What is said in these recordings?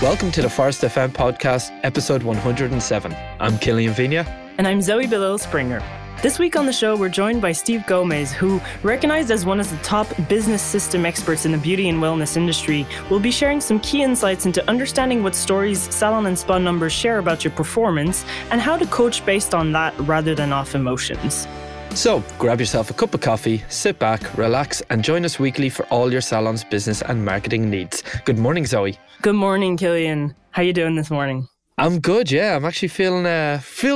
Welcome to the Forest FM podcast, episode 107. I'm Killian Vigna. And I'm Zoe Bilil Springer. This week on the show, we're joined by Steve Gomez, who, recognized as one of the top business system experts in the beauty and wellness industry, will be sharing some key insights into understanding what stories salon and spa numbers share about your performance and how to coach based on that rather than off emotions. So, grab yourself a cup of coffee, sit back, relax, and join us weekly for all your salon's business and marketing needs. Good morning, Zoe. Good morning, Killian. How you doing this morning? I'm good, yeah. I'm actually feeling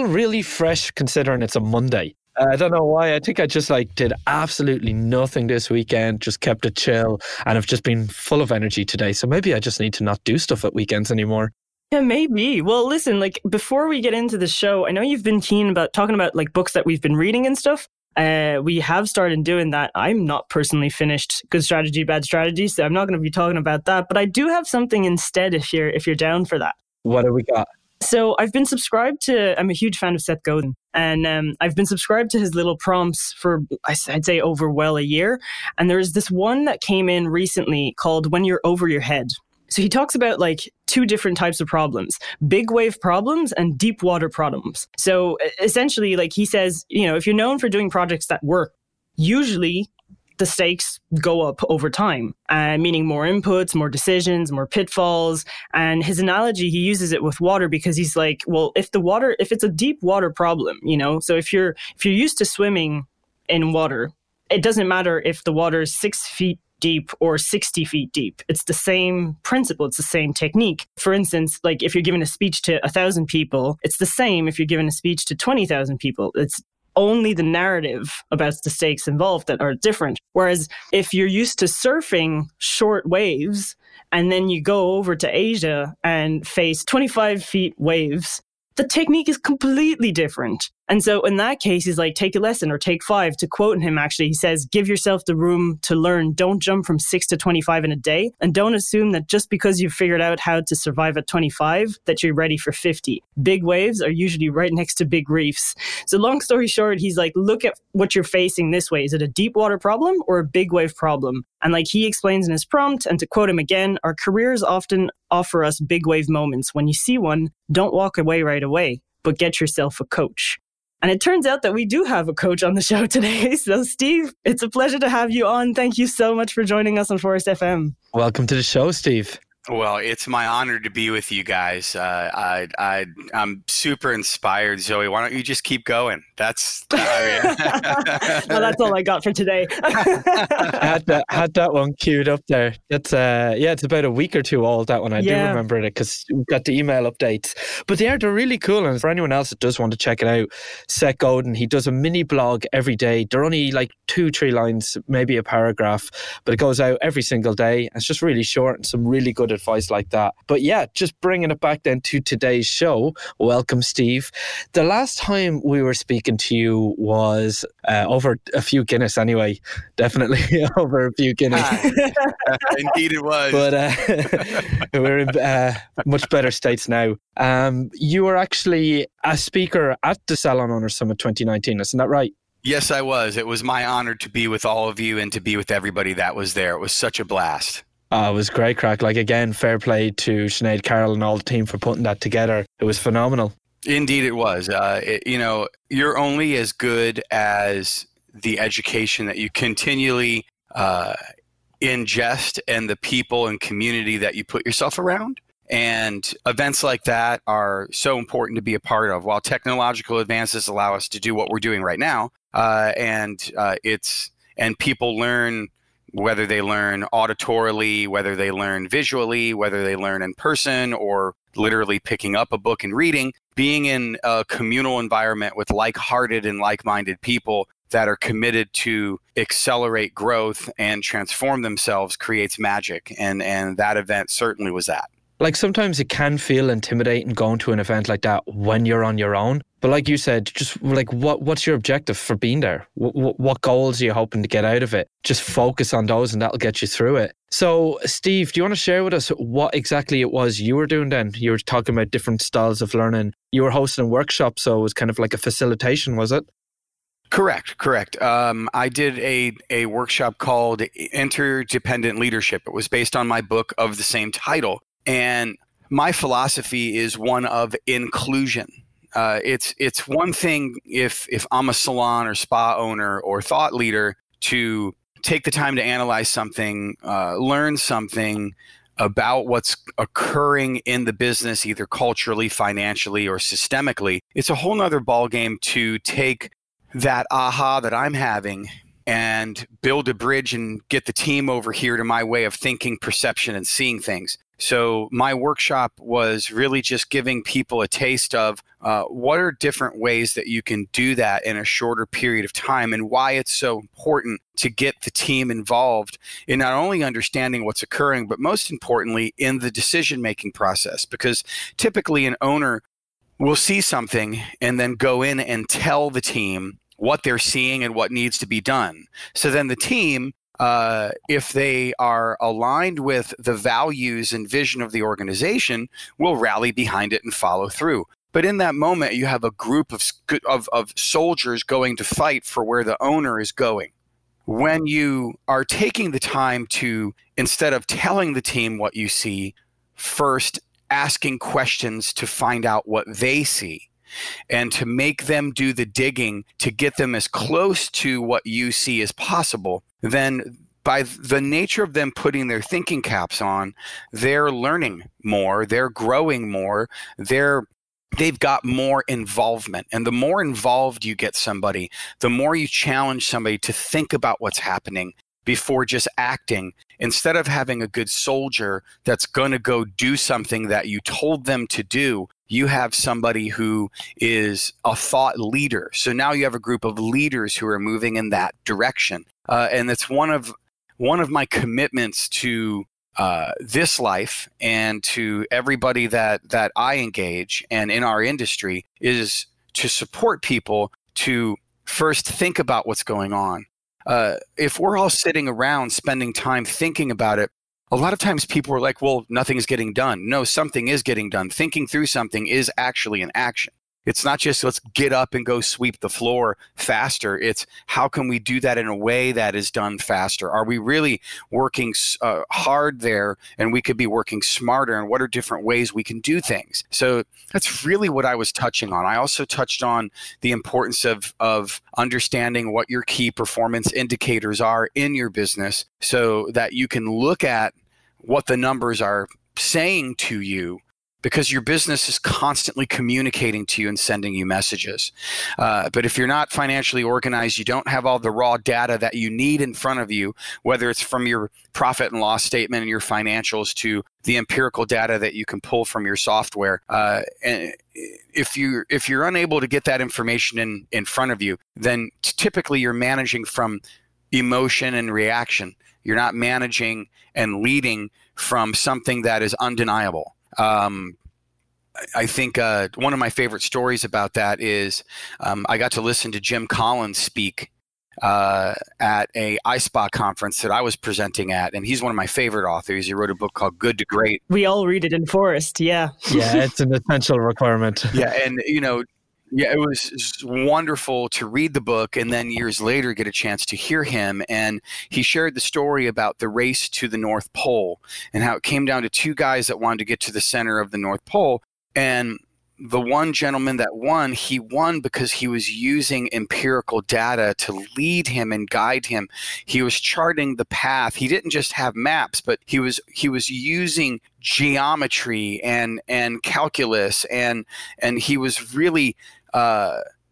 really fresh considering it's a Monday. I don't know why. I think I just did absolutely nothing this weekend, just kept it chill, and I've just been full of energy today. So maybe I just need to not do stuff at weekends anymore. Yeah, maybe. Well, listen, before we get into the show, I know you've been keen about talking about books that we've been reading and stuff. We have started doing that. I'm not personally finished Good Strategy, Bad Strategy, so I'm not going to be talking about that. But I do have something instead if you're down for that. What have we got? So I've been subscribed to, I'm a huge fan of Seth Godin, and I've been subscribed to his little prompts for, I'd say, over a year. And there's this one that came in recently called When You're Over Your Head. So he talks about two different types of problems, big wave problems and deep water problems. So essentially, he says, if you're known for doing projects that work, usually the stakes go up over time, meaning more inputs, more decisions, more pitfalls. And his analogy, he uses it with water because he's like, well, if it's a deep water problem, so if you're used to swimming in water, it doesn't matter if the water is 6 feet deep or 60 feet deep. It's the same principle. It's the same technique. For instance, if you're giving a speech to 1,000 people, it's the same if you're giving a speech to 20,000 people. It's only the narrative about the stakes involved that are different. Whereas if you're used to surfing short waves and then you go over to Asia and face 25 feet waves, the technique is completely different. And so in that case, he's like, take a lesson or take five. To quote him, actually, he says, give yourself the room to learn. Don't jump from 6 to 25 in a day. And don't assume that just because you've figured out how to survive at 25, that you're ready for 50. Big waves are usually right next to big reefs. So long story short, he's like, look at what you're facing this way. Is it a deep water problem or a big wave problem? And he explains in his prompt, and to quote him again, our careers often offer us big wave moments. When you see one, don't walk away right away, but get yourself a coach. And it turns out that we do have a coach on the show today. So Steve, it's a pleasure to have you on. Thank you so much for joining us on Forest FM. Welcome to the show, Steve. Well, it's my honor to be with you guys. I'm super inspired, Zoe. Why don't you just keep going? Well, that's all I got for today. I had that one queued up there. That's it's about a week or two old, that one. I do remember it because we got the email updates. But they're really cool. And for anyone else that does want to check it out, Seth Godin, he does a mini blog every day. They're only 2-3 lines, maybe a paragraph, but it goes out every single day. It's just really short and some really good advice like that. But yeah, just bringing it back then to today's show. Welcome, Steve. The last time we were speaking to you was over a few Guinness anyway. Definitely over a few Guinness. Indeed it was. But we're in much better states now. You were actually a speaker at the Salon Owners Summit 2019, isn't that right? Yes, I was. It was my honor to be with all of you and to be with everybody that was there. It was such a blast. It was great crack. Again, fair play to Sinead Carroll and all the team for putting that together. It was phenomenal. Indeed, it was. You're only as good as the education that you continually ingest and the people and community that you put yourself around. And events like that are so important to be a part of. While technological advances allow us to do what we're doing right now, and people learn, whether they learn auditorily, whether they learn visually, whether they learn in person or literally picking up a book and reading, being in a communal environment with like-hearted and like-minded people that are committed to accelerate growth and transform themselves creates magic. And that event certainly was that. Sometimes it can feel intimidating going to an event like that when you're on your own. But like you said, just what's your objective for being there? What goals are you hoping to get out of it? Just focus on those and that'll get you through it. So Steve, do you want to share with us what exactly it was you were doing then? You were talking about different styles of learning. You were hosting a workshop, so it was kind of like a facilitation, was it? Correct. I did a workshop called Interdependent Leadership. It was based on my book of the same title. And my philosophy is one of inclusion. It's one thing if I'm a salon or spa owner or thought leader to take the time to analyze something, learn something about what's occurring in the business, either culturally, financially, or systemically. It's a whole nother ballgame to take that aha that I'm having and build a bridge and get the team over here to my way of thinking, perception, and seeing things. So my workshop was really just giving people a taste of what are different ways that you can do that in a shorter period of time, and why it's so important to get the team involved in not only understanding what's occurring, but most importantly, in the decision-making process. Because typically an owner will see something and then go in and tell the team what they're seeing and what needs to be done. So then the team, if they are aligned with the values and vision of the organization, will rally behind it and follow through. But in that moment, you have a group of soldiers going to fight for where the owner is going. When you are taking the time to, instead of telling the team what you see, first asking questions to find out what they see, and to make them do the digging to get them as close to what you see as possible, then by the nature of them putting their thinking caps on, they're learning more, they're growing more, they've got more involvement. And the more involved you get somebody, the more you challenge somebody to think about what's happening before just acting, instead of having a good soldier that's going to go do something that you told them to do. You have somebody who is a thought leader. So now you have a group of leaders who are moving in that direction. And it's one of my commitments to this life and to everybody that I engage and in our industry, is to support people to first think about what's going on. If we're all sitting around spending time thinking about it, a lot of times people are like, well, nothing's getting done. No, something is getting done. Thinking through something is actually an action. It's not just let's get up and go sweep the floor faster. It's how can we do that in a way that is done faster? Are we really working hard there, and we could be working smarter, and what are different ways we can do things? So that's really what I was touching on. I also touched on the importance of understanding what your key performance indicators are in your business, so that you can look at what the numbers are saying to you, because your business is constantly communicating to you and sending you messages. But if you're not financially organized, you don't have all the raw data that you need in front of you, whether it's from your profit and loss statement and your financials to the empirical data that you can pull from your software. And if you're unable to get that information in front of you, then typically you're managing from emotion and reaction. You're not managing and leading from something that is undeniable. I think one of my favorite stories about that is I got to listen to Jim Collins speak at a iSpa conference that I was presenting at, and he's one of my favorite authors. He wrote a book called Good to Great. We all read it in Forest, yeah. Yeah, it's an essential requirement. Yeah, and it was wonderful to read the book and then years later get a chance to hear him. And he shared the story about the race to the North Pole and how it came down to two guys that wanted to get to the center of the North Pole. And the one gentleman that won, he won because he was using empirical data to lead him and guide him. He was charting the path. He didn't just have maps, but he was using geometry and calculus, and he was really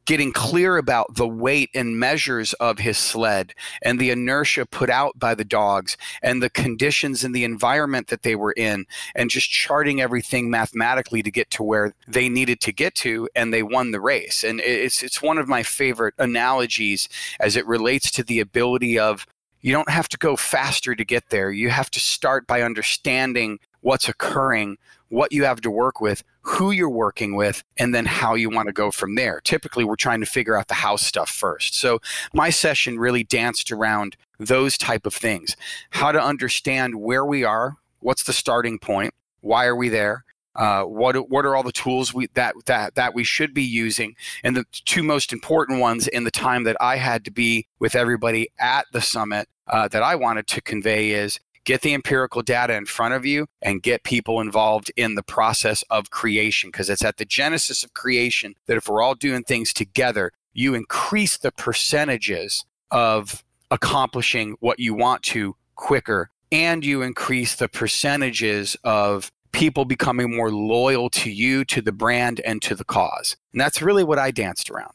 getting clear about the weight and measures of his sled and the inertia put out by the dogs and the conditions and the environment that they were in, and just charting everything mathematically to get to where they needed to get to, and they won the race. And it's one of my favorite analogies as it relates to the ability of, you don't have to go faster to get there. You have to start by understanding what's occurring, what you have to work with, who you're working with, and then how you want to go from there. Typically, we're trying to figure out the how stuff first. So my session really danced around those type of things: how to understand where we are, what's the starting point, why are we there, what are all the tools that we should be using, and the two most important ones in the time that I had to be with everybody at the summit that I wanted to convey is Get the empirical data in front of you and get people involved in the process of creation, because it's at the genesis of creation that if we're all doing things together, you increase the percentages of accomplishing what you want to quicker, and you increase the percentages of people becoming more loyal to you, to the brand, and to the cause. And that's really what I danced around.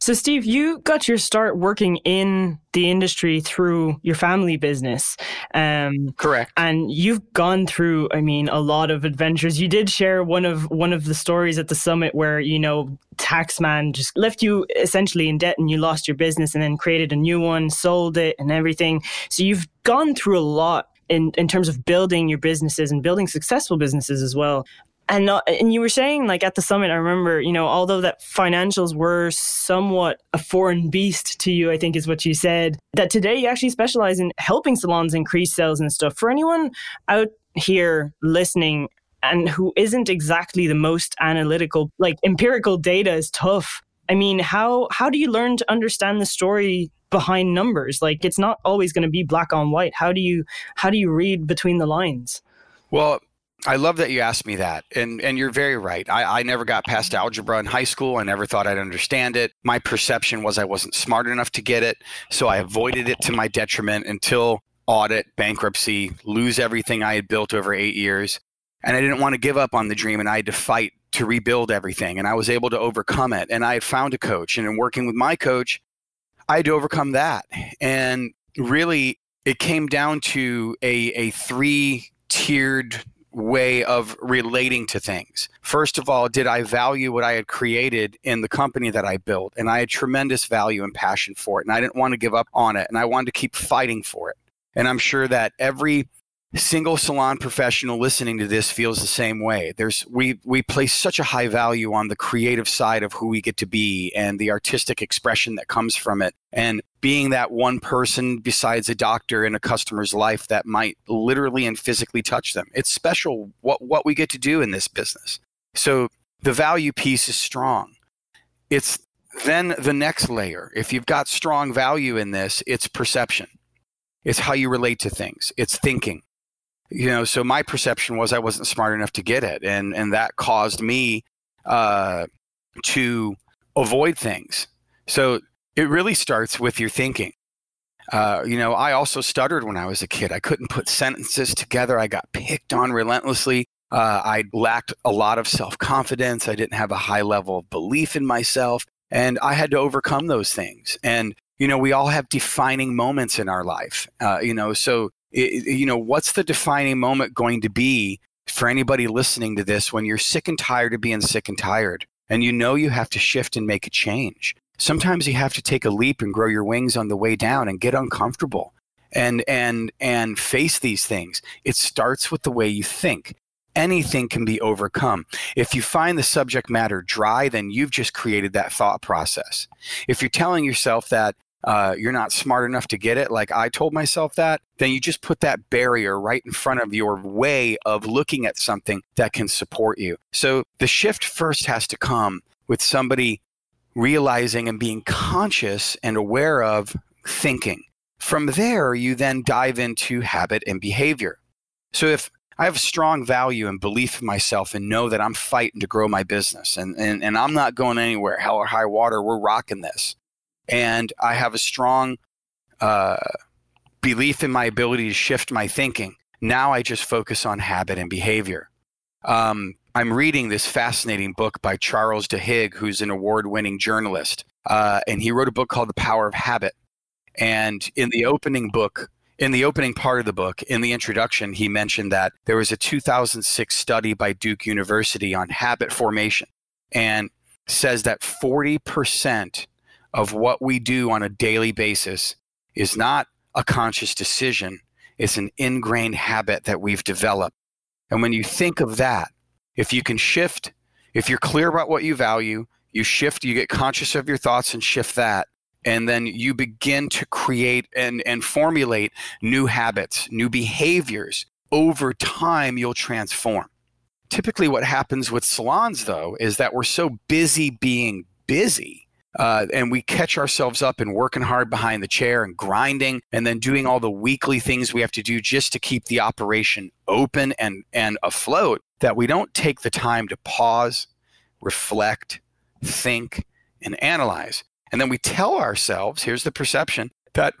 So, Steve, you got your start working in the industry through your family business. Correct. And you've gone through, I mean, a lot of adventures. You did share one of the stories at the summit where, you know, Taxman just left you essentially in debt and you lost your business and then created a new one, sold it and everything. So you've gone through a lot in terms of building your businesses and building successful businesses as well. And you were saying, like, at the summit, I remember, you know, although that financials were somewhat a foreign beast to you, I think is what you said, that today you actually specialize in helping salons increase sales and stuff. For anyone out here listening and who isn't exactly the most analytical, like, empirical data is tough. I mean, how do you learn to understand the story behind numbers? Like, it's not always going to be black on white. How do you read between the lines? Well, I love that you asked me that. And you're very right. I never got past algebra in high school. I never thought I'd understand it. My perception was I wasn't smart enough to get it. So I avoided it to my detriment until audit, bankruptcy, lose everything I had built over 8 years. And I didn't want to give up on the dream, and I had to fight to rebuild everything. And I was able to overcome it. And I had found a coach. And in working with my coach, I had to overcome that. And really, it came down to a three-tiered way of relating to things. First of all, did I value what I had created in the company that I built? And I had tremendous value and passion for it. And I didn't want to give up on it. And I wanted to keep fighting for it. And I'm sure that every single salon professional listening to this feels the same way. We place such a high value on the creative side of who we get to be and the artistic expression that comes from it. And being that one person besides a doctor in a customer's life that might literally and physically touch them. It's special what we get to do in this business. So the value piece is strong. It's then the next layer. If you've got strong value in this, it's perception. It's how you relate to things. It's thinking. You know, so my perception was I wasn't smart enough to get it. And that caused me to avoid things. So it really starts with your thinking. You know, I also stuttered when I was a kid. I couldn't put sentences together. I got picked on relentlessly. I lacked a lot of self-confidence. I didn't have a high level of belief in myself. And I had to overcome those things. And, you know, we all have defining moments in our life, you know, so, you know, what's the defining moment going to be for anybody listening to this when you're sick and tired of being sick and tired? And you know you have to shift and make a change. Sometimes you have to take a leap and grow your wings on the way down and get uncomfortable and face these things. It starts with the way you think. Anything can be overcome. If you find the subject matter dry, then you've just created that thought process. If you're telling yourself that you're not smart enough to get it, like I told myself that, then you just put that barrier right in front of your way of looking at something that can support you. So the shift first has to come with somebody realizing and being conscious and aware of thinking. From there, you then dive into habit and behavior. So if I have strong value and belief in myself and know that I'm fighting to grow my business and I'm not going anywhere, hell or high water, we're rocking this. And I have a strong belief in my ability to shift my thinking. Now I just focus on habit and behavior. I'm reading this fascinating book by Charles Duhigg, who's an award-winning journalist. And he wrote a book called The Power of Habit. And in the opening part of the book, in the introduction, he mentioned that there was a 2006 study by Duke University on habit formation, and says that 40% of what we do on a daily basis is not a conscious decision. It's an ingrained habit that we've developed. And when you think of that, if you can shift, if you're clear about what you value, you shift, you get conscious of your thoughts and shift that. And then you begin to create and formulate new habits, new behaviors. Over time, you'll transform. Typically what happens with salons, though, is that we're so busy being busy and we catch ourselves up in working hard behind the chair and grinding and then doing all the weekly things we have to do just to keep the operation open and afloat, that we don't take the time to pause, reflect, think, and analyze. And then we tell ourselves, here's the perception, that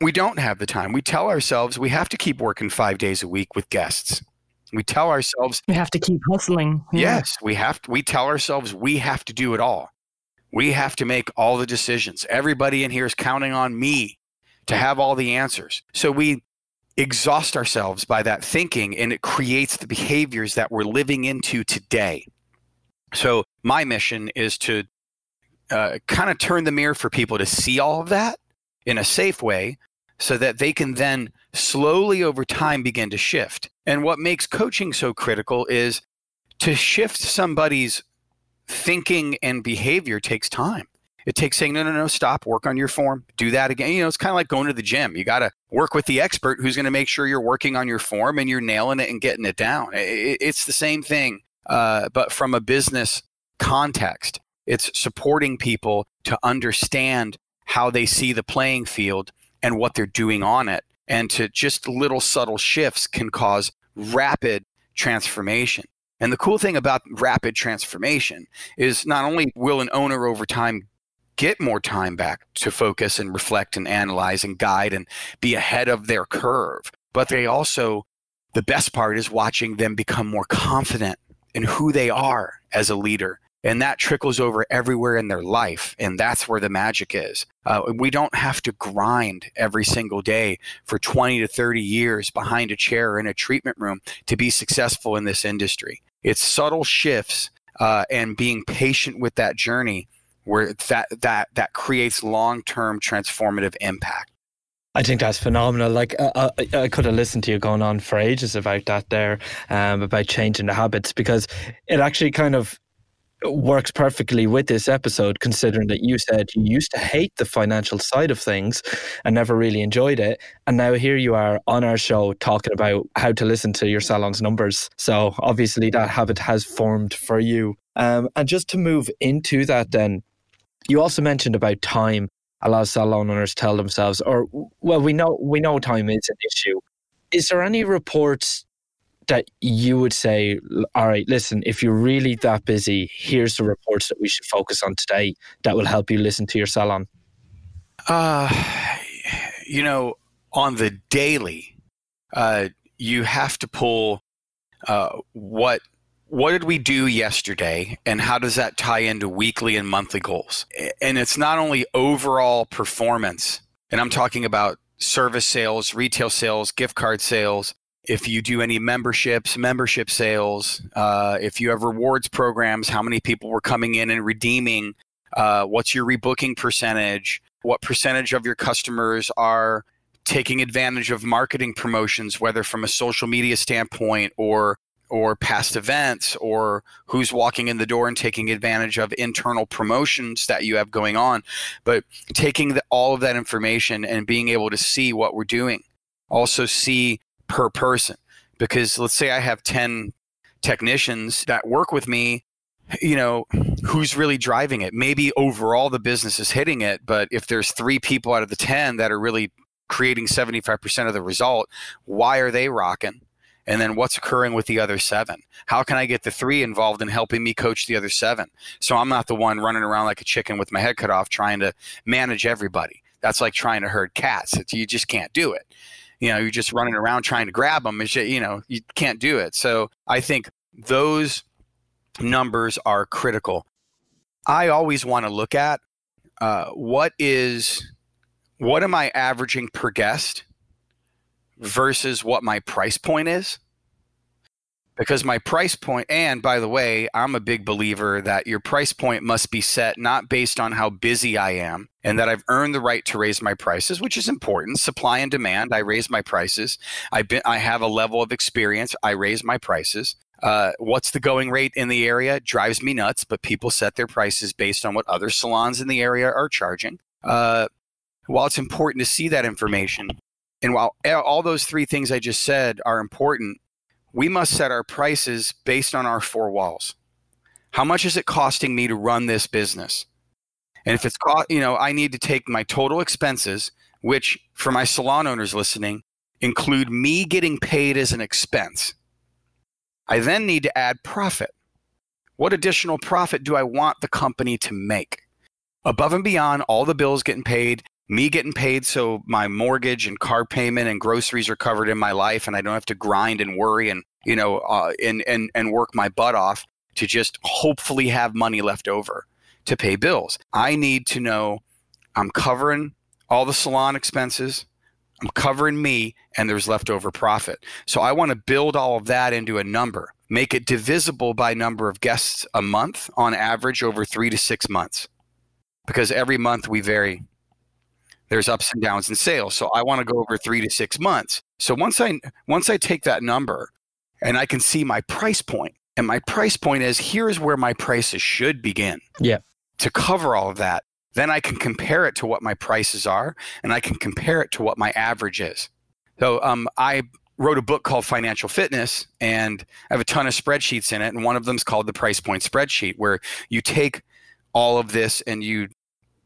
we don't have the time. We tell ourselves we have to keep working 5 days a week with guests. We tell ourselves we have to keep hustling. Yeah. Yes, we have to, we tell ourselves we have to do it all. We have to make all the decisions. Everybody in here is counting on me to have all the answers. So we exhaust ourselves by that thinking, and it creates the behaviors that we're living into today. So my mission is to kind of turn the mirror for people to see all of that in a safe way, so that they can then slowly over time begin to shift. And what makes coaching so critical is to shift somebody's thinking and behavior takes time. It takes saying, no, stop, work on your form, do that again. You know, it's kind of like going to the gym. You got to work with the expert who's going to make sure you're working on your form and you're nailing it and getting it down. It's the same thing, but from a business context. It's supporting people to understand how they see the playing field and what they're doing on it. And to just little subtle shifts can cause rapid transformation. And the cool thing about rapid transformation is not only will an owner over time get more time back to focus and reflect and analyze and guide and be ahead of their curve, but they also, the best part is watching them become more confident in who they are as a leader. And that trickles over everywhere in their life. And that's where the magic is. We don't have to grind every single day for 20 to 30 years behind a chair or in a treatment room to be successful in this industry. It's subtle shifts and being patient with that journey where that creates long-term transformative impact. I think that's phenomenal. Like I could have listened to you going on for ages about that there, about changing the habits, because it actually kind of works perfectly with this episode, considering that you said you used to hate the financial side of things and never really enjoyed it. And now here you are on our show talking about how to listen to your salon's numbers. So obviously that habit has formed for you. And just to move into that then, you also mentioned about time. A lot of salon owners tell themselves, or well, we know time is an issue. Is there any reports that you would say, all right, listen, if you're really that busy, here's the reports that we should focus on today that will help you listen to your salon? On the daily, you have to pull what did we do yesterday and how does that tie into weekly and monthly goals? And it's not only overall performance, and I'm talking about service sales, retail sales, gift card sales, if you do any memberships, membership sales, if you have rewards programs, how many people were coming in and redeeming, what's your rebooking percentage, what percentage of your customers are taking advantage of marketing promotions, whether from a social media standpoint or past events, or who's walking in the door and taking advantage of internal promotions that you have going on. But taking all of that information and being able to see what we're doing, also see per person, because let's say I have 10 technicians that work with me, who's really driving it? Maybe overall the business is hitting it, but if there's 3 people out of the 10 that are really creating 75% of the result, why are they rocking? And then what's occurring with the other 7? How can I get the 3 involved in helping me coach the other 7? So I'm not the one running around like a chicken with my head cut off trying to manage everybody. That's like trying to herd cats. You just can't do it. You're just running around trying to grab them. You can't do it. So I think those numbers are critical. I always want to look at what am I averaging per guest versus what my price point is? Because my price point, and by the way, I'm a big believer that your price point must be set not based on how busy I am, and that I've earned the right to raise my prices, which is important. Supply and demand, I raise my prices. I have a level of experience, I raise my prices. What's the going rate in the area? Drives me nuts, but people set their prices based on what other salons in the area are charging. While it's important to see that information, and while all those 3 things I just said are important, we must set our prices based on our 4 walls. How much is it costing me to run this business? And if it's I need to take my total expenses, which for my salon owners listening, include me getting paid as an expense. I then need to add profit. What additional profit do I want the company to make? Above and beyond all the bills getting paid, me getting paid so my mortgage and car payment and groceries are covered in my life and I don't have to grind and worry and work my butt off to just hopefully have money left over to pay bills. I need to know I'm covering all the salon expenses, I'm covering me, and there's leftover profit. So I want to build all of that into a number, make it divisible by number of guests a month on average over 3 to 6 months, because every month we vary. There's ups and downs in sales. So I want to go over 3 to 6 months. So once I take that number and I can see my price point, and my price point is here's where my prices should begin. Yeah. To cover all of that, then I can compare it to what my prices are, and I can compare it to what my average is. So I wrote a book called Financial Fitness, and I have a ton of spreadsheets in it, and one of them is called the price point spreadsheet, where you take all of this and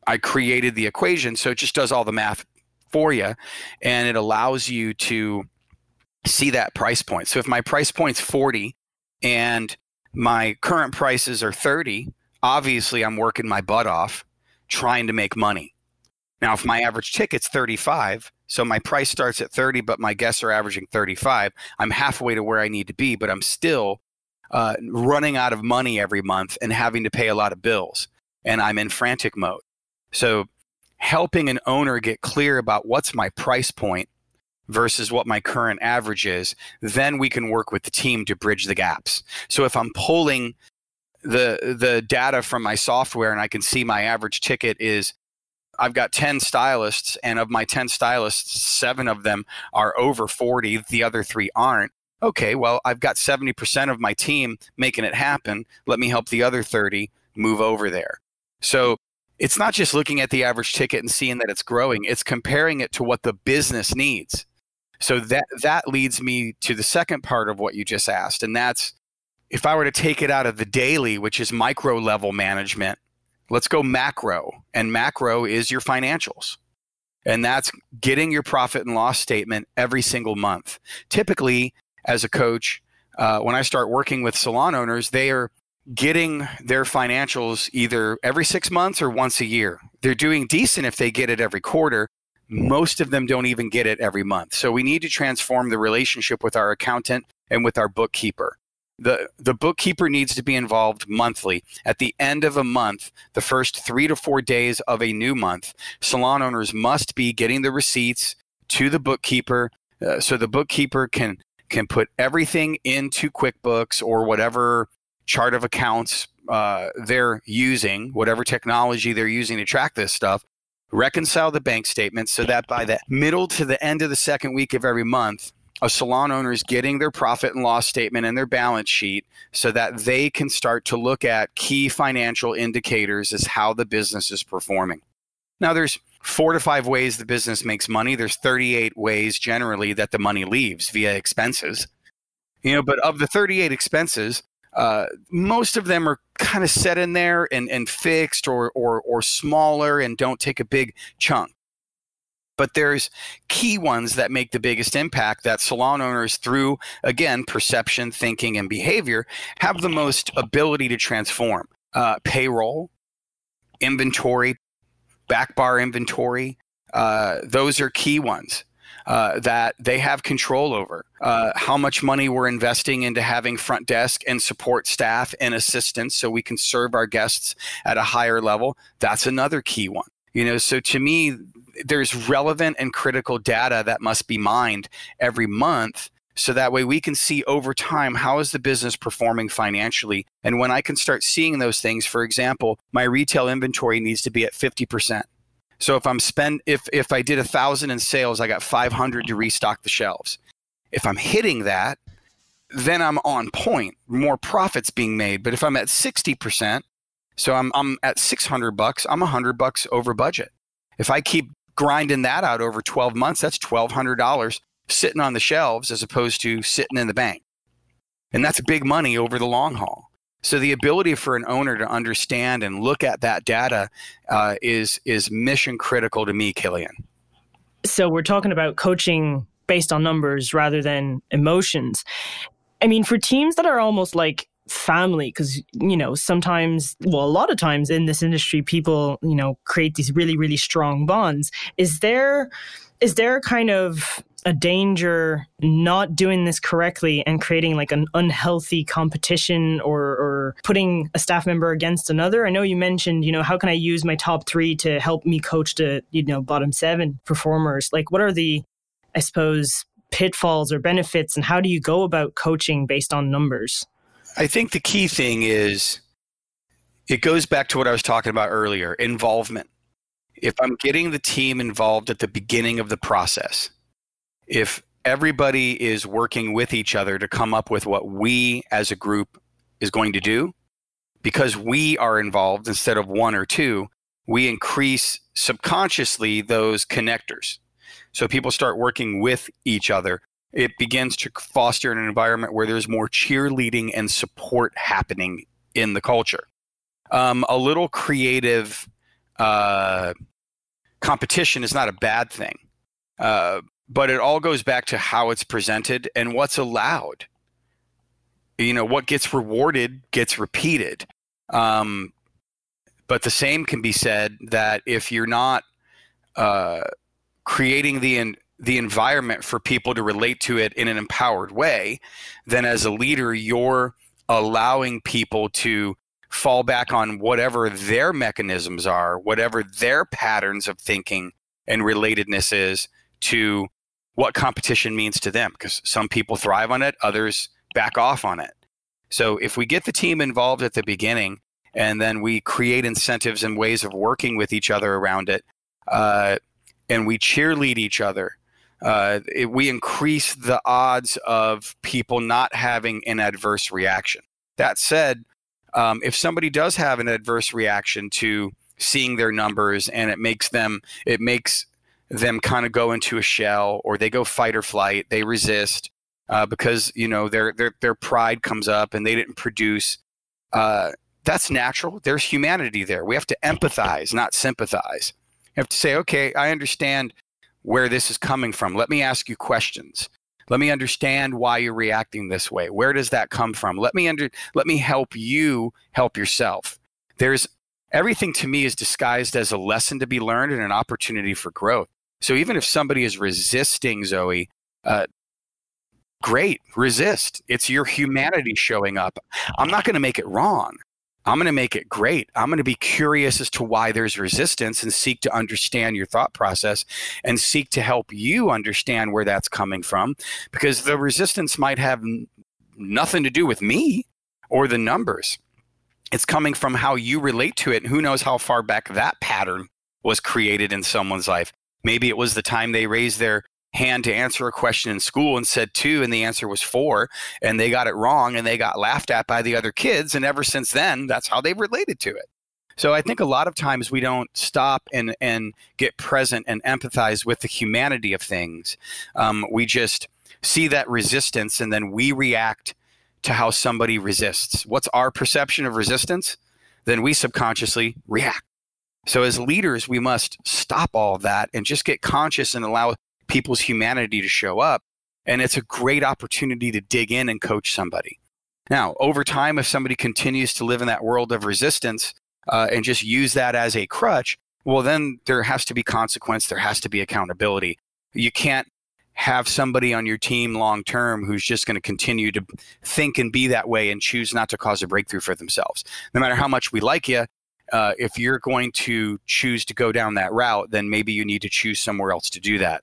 I created the equation, so it just does all the math for you, and it allows you to see that price point. So if my price point's 40 and my current prices are 30, obviously I'm working my butt off trying to make money. Now, if my average ticket's 35, so my price starts at 30, but my guests are averaging 35, I'm halfway to where I need to be, but I'm still running out of money every month and having to pay a lot of bills, and I'm in frantic mode. So helping an owner get clear about what's my price point versus what my current average is, then we can work with the team to bridge the gaps. So if I'm pulling the data from my software and I can see my average ticket is, I've got 10 stylists, and of my 10 stylists, 7 of them are over 40, the other 3 aren't. Okay, well, I've got 70% of my team making it happen. Let me help the other 30 move over there. So it's not just looking at the average ticket and seeing that it's growing. It's comparing it to what the business needs. So that leads me to the second part of what you just asked. And that's, if I were to take it out of the daily, which is micro level management, let's go macro. And macro is your financials. And that's getting your profit and loss statement every single month. Typically, as a coach, when I start working with salon owners, they are getting their financials either every 6 months or once a year. They're doing decent if they get it every quarter. Most of them don't even get it every month. So we need to transform the relationship with our accountant and with our bookkeeper. The bookkeeper needs to be involved monthly. At the end of a month, the first 3 to 4 days of a new month, salon owners must be getting the receipts to the bookkeeper, so the bookkeeper can put everything into QuickBooks or whatever chart of accounts they're using, whatever technology they're using to track this stuff, reconcile the bank statements so that by the middle to the end of the second week of every month, a salon owner is getting their profit and loss statement and their balance sheet so that they can start to look at key financial indicators as how the business is performing. Now, there's 4 to 5 ways the business makes money. There's 38 ways generally that the money leaves via expenses. But of the 38 expenses, most of them are kind of set in there and fixed or smaller and don't take a big chunk. But there's key ones that make the biggest impact that salon owners, through, again, perception, thinking, and behavior, have the most ability to transform. Payroll, inventory, back bar inventory, those are key ones that they have control over. How much money we're investing into having front desk and support staff and assistants so we can serve our guests at a higher level, that's another key one. So to me, there's relevant and critical data that must be mined every month so that way we can see over time how is the business performing financially. And when I can start seeing those things, for example, my retail inventory needs to be at 50%. So if I'm if I did 1,000 in sales, I got 500 to restock the shelves. If I'm hitting that, then I'm on point, more profits being made. But if I'm at 60%, so I'm at $600, I'm $100 over budget. If I keep grinding that out over 12 months, that's $1,200 sitting on the shelves as opposed to sitting in the bank. And that's big money over the long haul. So the ability for an owner to understand and look at that data is mission critical to me, Killian. So we're talking about coaching based on numbers rather than emotions. I mean, for teams that are almost like family, because, you know, sometimes, well, a lot of times in this industry, people, you know, create these really, really strong bonds. Is there kind of a danger not doing this correctly and creating like an unhealthy competition or putting a staff member against another? I know you mentioned, you know, how can I use my top three to help me coach the, you know, bottom seven performers? Like, what are the, I suppose, pitfalls or benefits, and how do you go about coaching based on numbers? I think the key thing is, it goes back to what I was talking about earlier, involvement. If I'm getting the team involved at the beginning of the process, if everybody is working with each other to come up with what we as a group is going to do, because we are involved instead of one or two, we increase subconsciously those connectors. So people start working with each other. It begins to foster an environment where there's more cheerleading and support happening in the culture. A little creative competition is not a bad thing, but it all goes back to how it's presented and what's allowed. You know, what gets rewarded gets repeated. But the same can be said that if you're not creating the environment for people to relate to it in an empowered way, then as a leader, you're allowing people to fall back on whatever their mechanisms are, whatever their patterns of thinking and relatedness is to what competition means to them, because some people thrive on it, others back off on it. So if we get the team involved at the beginning and then we create incentives and ways of working with each other around it, and we cheerlead each other, we increase the odds of people not having an adverse reaction. That said, if somebody does have an adverse reaction to seeing their numbers and it makes them kind of go into a shell, or they go fight or flight, they resist because, you know, their pride comes up and they didn't produce. That's natural. There's humanity there. We have to empathize, not sympathize. Have to say, okay, I understand where this is coming from. Let me ask you questions. Let me understand why you're reacting this way. Where does that come from? Let me help you help yourself. There's everything to me is disguised as a lesson to be learned and an opportunity for growth. So even if somebody is resisting, Zoe, great, resist. It's your humanity showing up. I'm not going to make it wrong. I'm going to make it great. I'm going to be curious as to why there's resistance and seek to understand your thought process and seek to help you understand where that's coming from, because the resistance might have nothing to do with me or the numbers. It's coming from how you relate to it. And who knows how far back that pattern was created in someone's life. Maybe it was the time they raised their hand to answer a question in school and said 2 and the answer was 4, and they got it wrong and they got laughed at by the other kids, and ever since then that's how they've related to it. So I think a lot of times we don't stop and get present and empathize with the humanity of things. We just see that resistance and then we react to how somebody resists. What's our perception of resistance? Then we subconsciously react. So as leaders, we must stop all that and just get conscious and allow people's humanity to show up. And it's a great opportunity to dig in and coach somebody. Now, over time, if somebody continues to live in that world of resistance and just use that as a crutch, well, then there has to be consequence. There has to be accountability. You can't have somebody on your team long-term who's just going to continue to think and be that way and choose not to cause a breakthrough for themselves. No matter how much we like you, if you're going to choose to go down that route, then maybe you need to choose somewhere else to do that,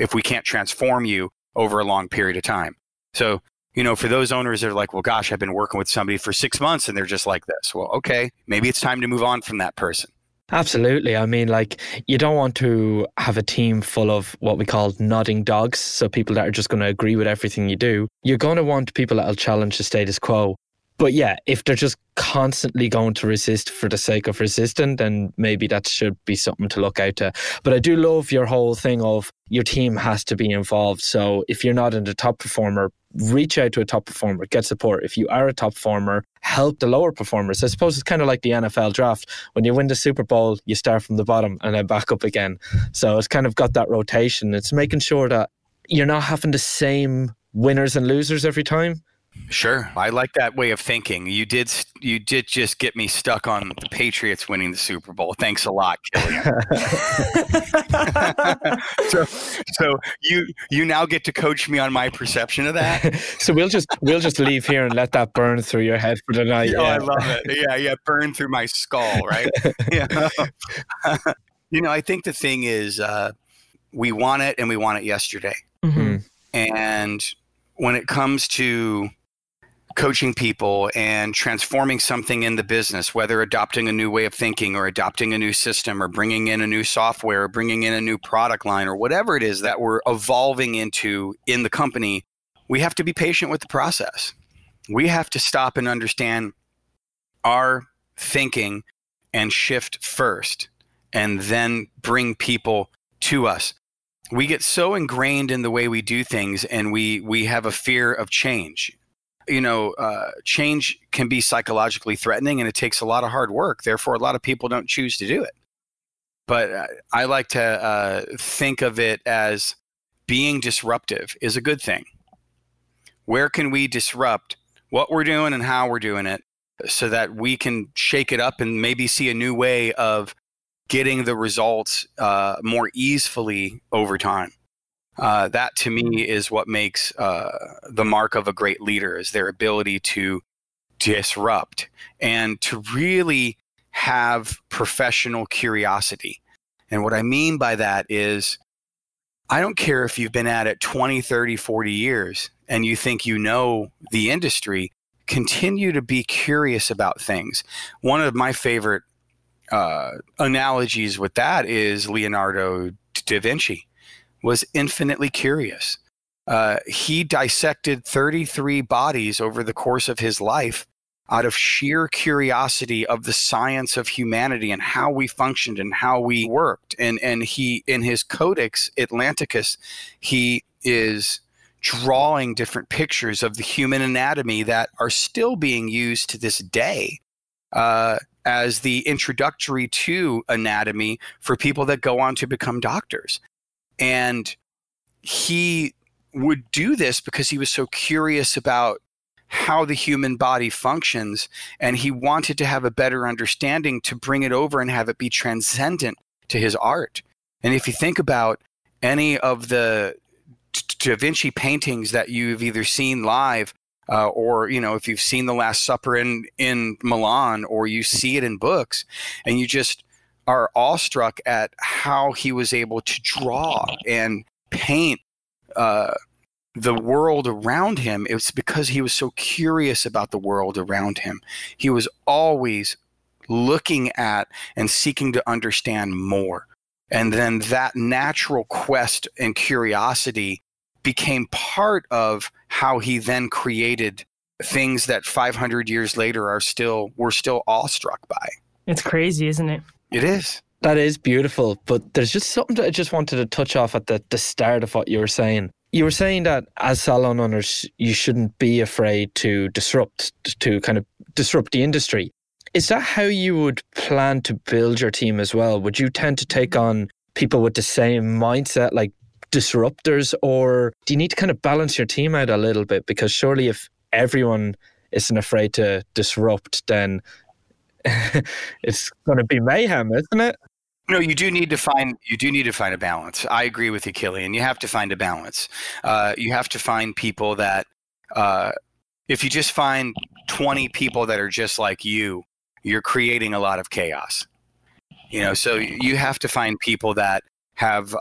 if we can't transform you over a long period of time. So, you know, for those owners that are like, well, gosh, I've been working with somebody for 6 months and they're just like this. Well, okay, maybe it's time to move on from that person. Absolutely. I mean, like, you don't want to have a team full of what we call nodding dogs. So people that are just going to agree with everything you do. You're going to want people that will challenge the status quo. But yeah, if they're just constantly going to resist for the sake of resisting, then maybe that should be something to look out to. But I do love your whole thing of your team has to be involved. So if you're not in the top performer reach out to a top performer, get support. If you are a top performer, help the lower performers. I suppose it's kind of like the NFL draft. When you win the Super Bowl, you start from the bottom and then back up again. So it's kind of got that rotation. It's making sure that you're not having the same winners and losers every time. Sure. I like that way of thinking. You did just get me stuck on the Patriots winning the Super Bowl. Thanks a lot, Killian. So you now get to coach me on my perception of that. So we'll just leave here and let that burn through your head for the night. Oh, yeah. I love it. Yeah, burn through my skull, right? Yeah. I think the thing is we want it and we want it yesterday. Mm-hmm. And when it comes to coaching people and transforming something in the business, whether adopting a new way of thinking or adopting a new system or bringing in a new software or bringing in a new product line or whatever it is that we're evolving into in the company, we have to be patient with the process. We have to stop and understand our thinking and shift first and then bring people to us. We get so ingrained in the way we do things and we have a fear of change. Change can be psychologically threatening and it takes a lot of hard work. Therefore, a lot of people don't choose to do it. But I like to think of it as being disruptive is a good thing. Where can we disrupt what we're doing and how we're doing it so that we can shake it up and maybe see a new way of getting the results more easily over time. That to me is what makes the mark of a great leader is their ability to disrupt and to really have professional curiosity. And what I mean by that is I don't care if you've been at it 20, 30, 40 years and you think you know the industry, continue to be curious about things. One of my favorite analogies with that is Leonardo da Vinci was infinitely curious. He dissected 33 bodies over the course of his life out of sheer curiosity of the science of humanity and how we functioned and how we worked. And he, in his Codex Atlanticus, he is drawing different pictures of the human anatomy that are still being used to this day. As the introductory to anatomy for people that go on to become doctors. And he would do this because he was so curious about how the human body functions, and he wanted to have a better understanding to bring it over and have it be transcendent to his art. And if you think about any of the Da Vinci paintings that you've either seen live or if you've seen The Last Supper in Milan or you see it in books and you just are awestruck at how he was able to draw and paint the world around him, it's because he was so curious about the world around him. He was always looking at and seeking to understand more. And then that natural quest and curiosity became part of how he then created things that 500 years later we're still awestruck by. It's crazy, isn't it? It is. That is beautiful. But there's just something that I just wanted to touch off at the start of what you were saying. You were saying that as salon owners, you shouldn't be afraid to kind of disrupt the industry. Is that how you would plan to build your team as well? Would you tend to take on people with the same mindset, like disruptors, or do you need to kind of balance your team out a little bit? Because surely if everyone isn't afraid to disrupt, then it's going to be mayhem, isn't it? No, you do need to find a balance. I agree with you, Killian. You have to find a balance. You have to find people that if you just find 20 people that are just like you, you're creating a lot of chaos. So you have to find people that have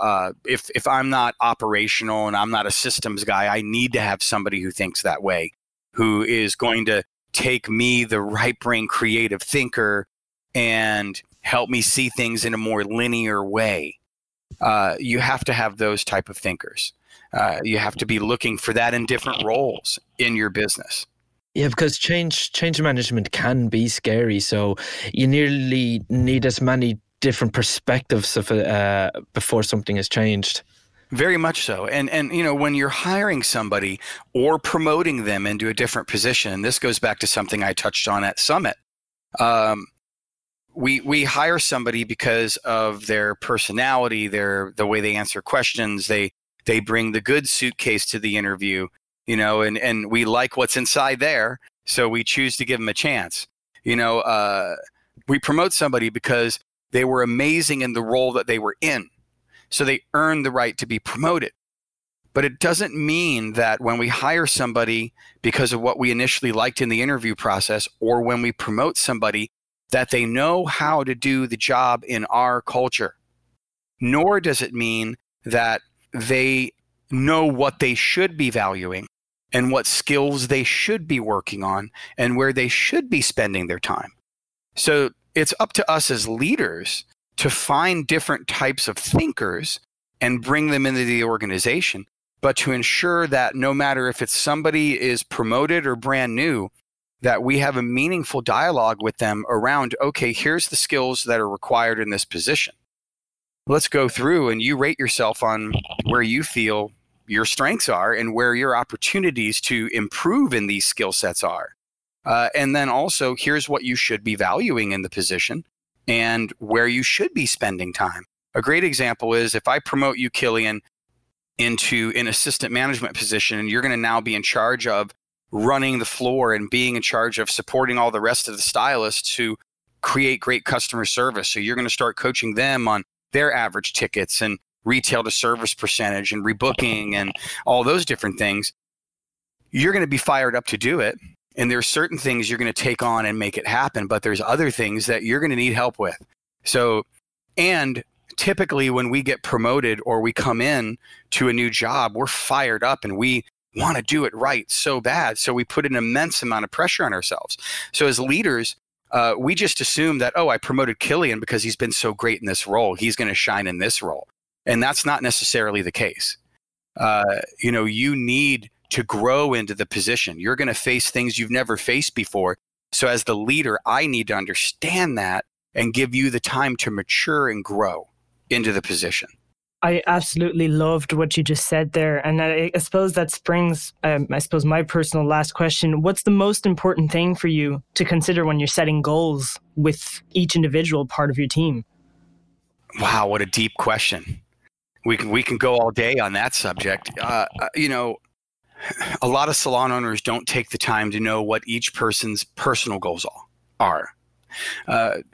if I'm not operational and I'm not a systems guy, I need to have somebody who thinks that way, who is going to take me, the right brain creative thinker, and help me see things in a more linear way. You have to have those type of thinkers. You have to be looking for that in different roles in your business. Yeah, because change management can be scary. So you nearly need as many different perspectives of before something has changed. Very much so. And you know, when you're hiring somebody or promoting them into a different position, this goes back to something I touched on at Summit. We hire somebody because of their personality, the way they answer questions, they bring the good suitcase to the interview, you know, and we like what's inside there, so we choose to give them a chance. You know, we promote somebody because they were amazing in the role that they were in, so they earned the right to be promoted. But it doesn't mean that when we hire somebody because of what we initially liked in the interview process, or when we promote somebody, that they know how to do the job in our culture. Nor does it mean that they know what they should be valuing and what skills they should be working on and where they should be spending their time. So it's up to us as leaders to find different types of thinkers and bring them into the organization, but to ensure that no matter if it's somebody is promoted or brand new, that we have a meaningful dialogue with them around, okay, here's the skills that are required in this position. Let's go through and you rate yourself on where you feel your strengths are and where your opportunities to improve in these skill sets are. And then also, here's what you should be valuing in the position and where you should be spending time. A great example is if I promote you, Killian, into an assistant management position, and you're going to now be in charge of running the floor and being in charge of supporting all the rest of the stylists who create great customer service. So you're going to start coaching them on their average tickets and retail to service percentage and rebooking and all those different things. You're going to be fired up to do it. And there are certain things you're going to take on and make it happen, but there's other things that you're going to need help with. So, and typically when we get promoted or we come in to a new job, we're fired up and we want to do it right so bad. So we put an immense amount of pressure on ourselves. So as leaders, we just assume that, oh, I promoted Killian because he's been so great in this role. He's going to shine in this role. And that's not necessarily the case. You know, you need to grow into the position. You're going to face things you've never faced before. So as the leader, I need to understand that and give you the time to mature and grow into the position. I absolutely loved what you just said there. And I suppose that springs, my personal last question. What's the most important thing for you to consider when you're setting goals with each individual part of your team? Wow, what a deep question. We can go all day on that subject. You know, a lot of salon owners don't take the time to know what each person's personal goals are.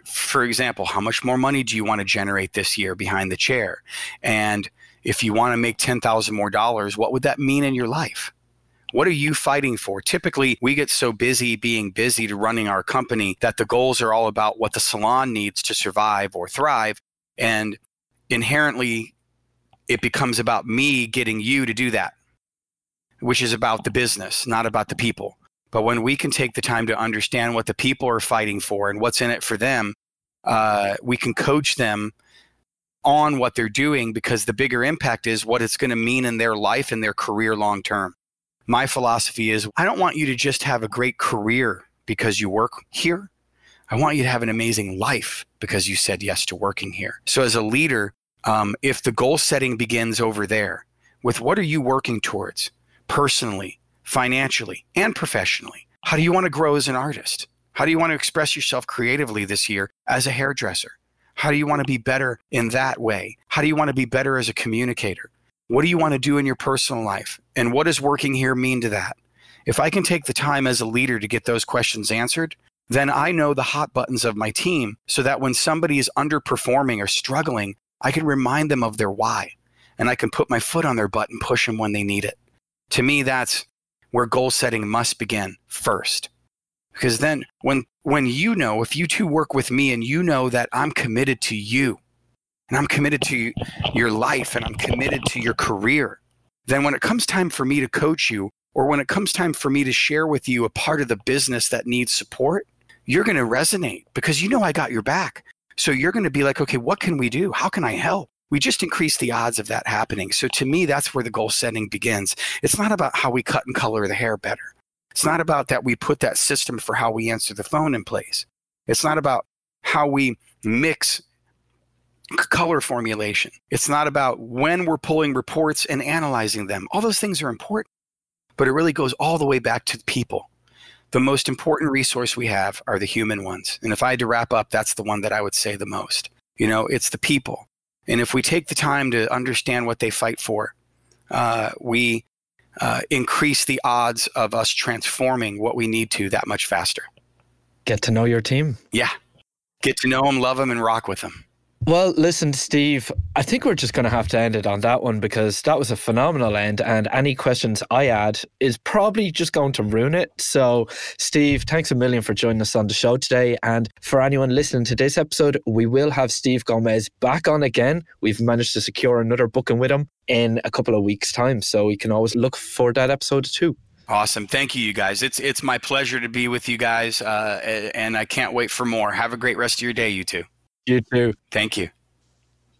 For example, how much more money do you want to generate this year behind the chair? And if you want to make $10,000 more dollars, what would that mean in your life? What are you fighting for? Typically, we get so busy being busy to running our company that the goals are all about what the salon needs to survive or thrive. And inherently, it becomes about me getting you to do that, which is about the business, not about the people. But when we can take the time to understand what the people are fighting for and what's in it for them, we can coach them on what they're doing, because the bigger impact is what it's going to mean in their life and their career long term. My philosophy is I don't want you to just have a great career because you work here. I want you to have an amazing life because you said yes to working here. So as a leader, if the goal setting begins over there with what are you working towards personally, financially, and professionally? How do you want to grow as an artist? How do you want to express yourself creatively this year as a hairdresser? How do you want to be better in that way? How do you want to be better as a communicator? What do you want to do in your personal life? And what does working here mean to that? If I can take the time as a leader to get those questions answered, then I know the hot buttons of my team, so that when somebody is underperforming or struggling, I can remind them of their why, and I can put my foot on their butt and push them when they need it. To me, that's where goal setting must begin first. Because then when you know, if you two work with me and you know that I'm committed to you and I'm committed to your life and I'm committed to your career, then when it comes time for me to coach you, or when it comes time for me to share with you a part of the business that needs support, you're going to resonate because you know I got your back. So you're going to be like, okay, what can we do? How can I help? We just increase the odds of that happening. So to me, that's where the goal setting begins. It's not about how we cut and color the hair better. It's not about that we put that system for how we answer the phone in place. It's not about how we mix color formulation. It's not about when we're pulling reports and analyzing them. All those things are important, but it really goes all the way back to people. The most important resource we have are the human ones. And if I had to wrap up, that's the one that I would say the most. You know, it's the people. And if we take the time to understand what they fight for, we increase the odds of us transforming what we need to that much faster. Get to know your team. Yeah. Get to know them, love them, and rock with them. Well, listen, Steve, I think we're just going to have to end it on that one because that was a phenomenal end, and any questions I add is probably just going to ruin it. So, Steve, thanks a million for joining us on the show today. And for anyone listening to this episode, we will have Steve Gomez back on again. We've managed to secure another booking with him in a couple of weeks' time, so you can always look for that episode too. Awesome. Thank you, you guys. It's my pleasure to be with you guys, and I can't wait for more. Have a great rest of your day, you two. You too. Thank you.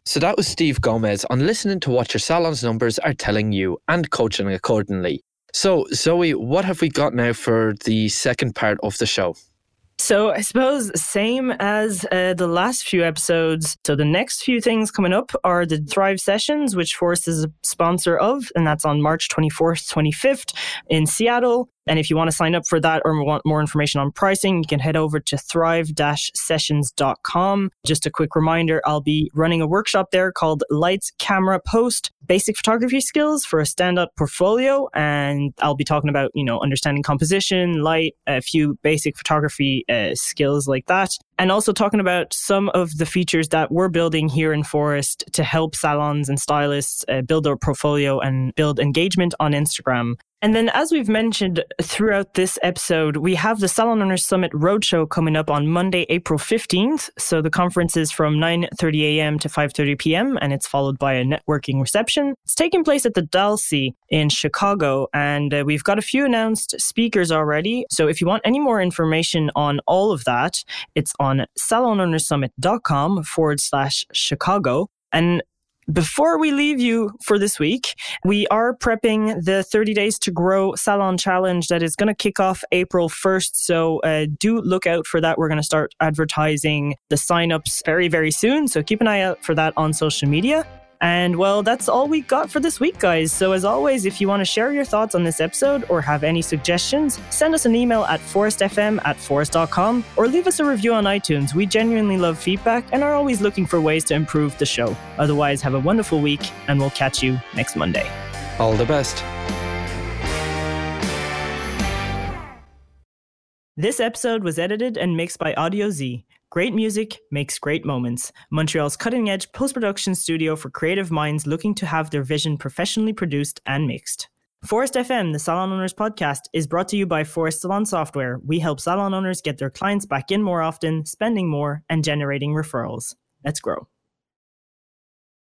So that was Steve Gomez on listening to what your salon's numbers are telling you and coaching accordingly. So, Zoe, what have we got now for the second part of the show? So I suppose same as the last few episodes. So the next few things coming up are the Thrive Sessions, which Forest is a sponsor of, and that's on March 24th, 25th in Seattle. And if you want to sign up for that or want more information on pricing, you can head over to thrive-sessions.com. Just a quick reminder, I'll be running a workshop there called Lights, Camera, Post, Basic Photography Skills for a Standout Portfolio. And I'll be talking about, you know, understanding composition, light, a few basic photography skills like that. And also talking about some of the features that we're building here in Forest to help salons and stylists build their portfolio and build engagement on Instagram. And then, as we've mentioned throughout this episode, we have the Salon Owners Summit Roadshow coming up on Monday, April 15th. So the conference is from 9:30 a.m. to 5:30 p.m. and it's followed by a networking reception. It's taking place at the Dalcy in Chicago, and we've got a few announced speakers already. So if you want any more information on all of that, it's on salonownersummit.com/Chicago. And before we leave you for this week, we are prepping the 30 Days to Grow Salon Challenge that is going to kick off April 1st. So do look out for that. We're going to start advertising the signups very, very soon. So keep an eye out for that on social media. And well, that's all we got for this week, guys. So as always, if you want to share your thoughts on this episode or have any suggestions, send us an email at forestfm@forest.com or leave us a review on iTunes. We genuinely love feedback and are always looking for ways to improve the show. Otherwise, have a wonderful week and we'll catch you next Monday. All the best. This episode was edited and mixed by Audio Z. Great music makes great moments. Montreal's cutting-edge post-production studio for creative minds looking to have their vision professionally produced and mixed. Forest FM, the Salon Owners Podcast, is brought to you by Forest Salon Software. We help salon owners get their clients back in more often, spending more, and generating referrals. Let's grow.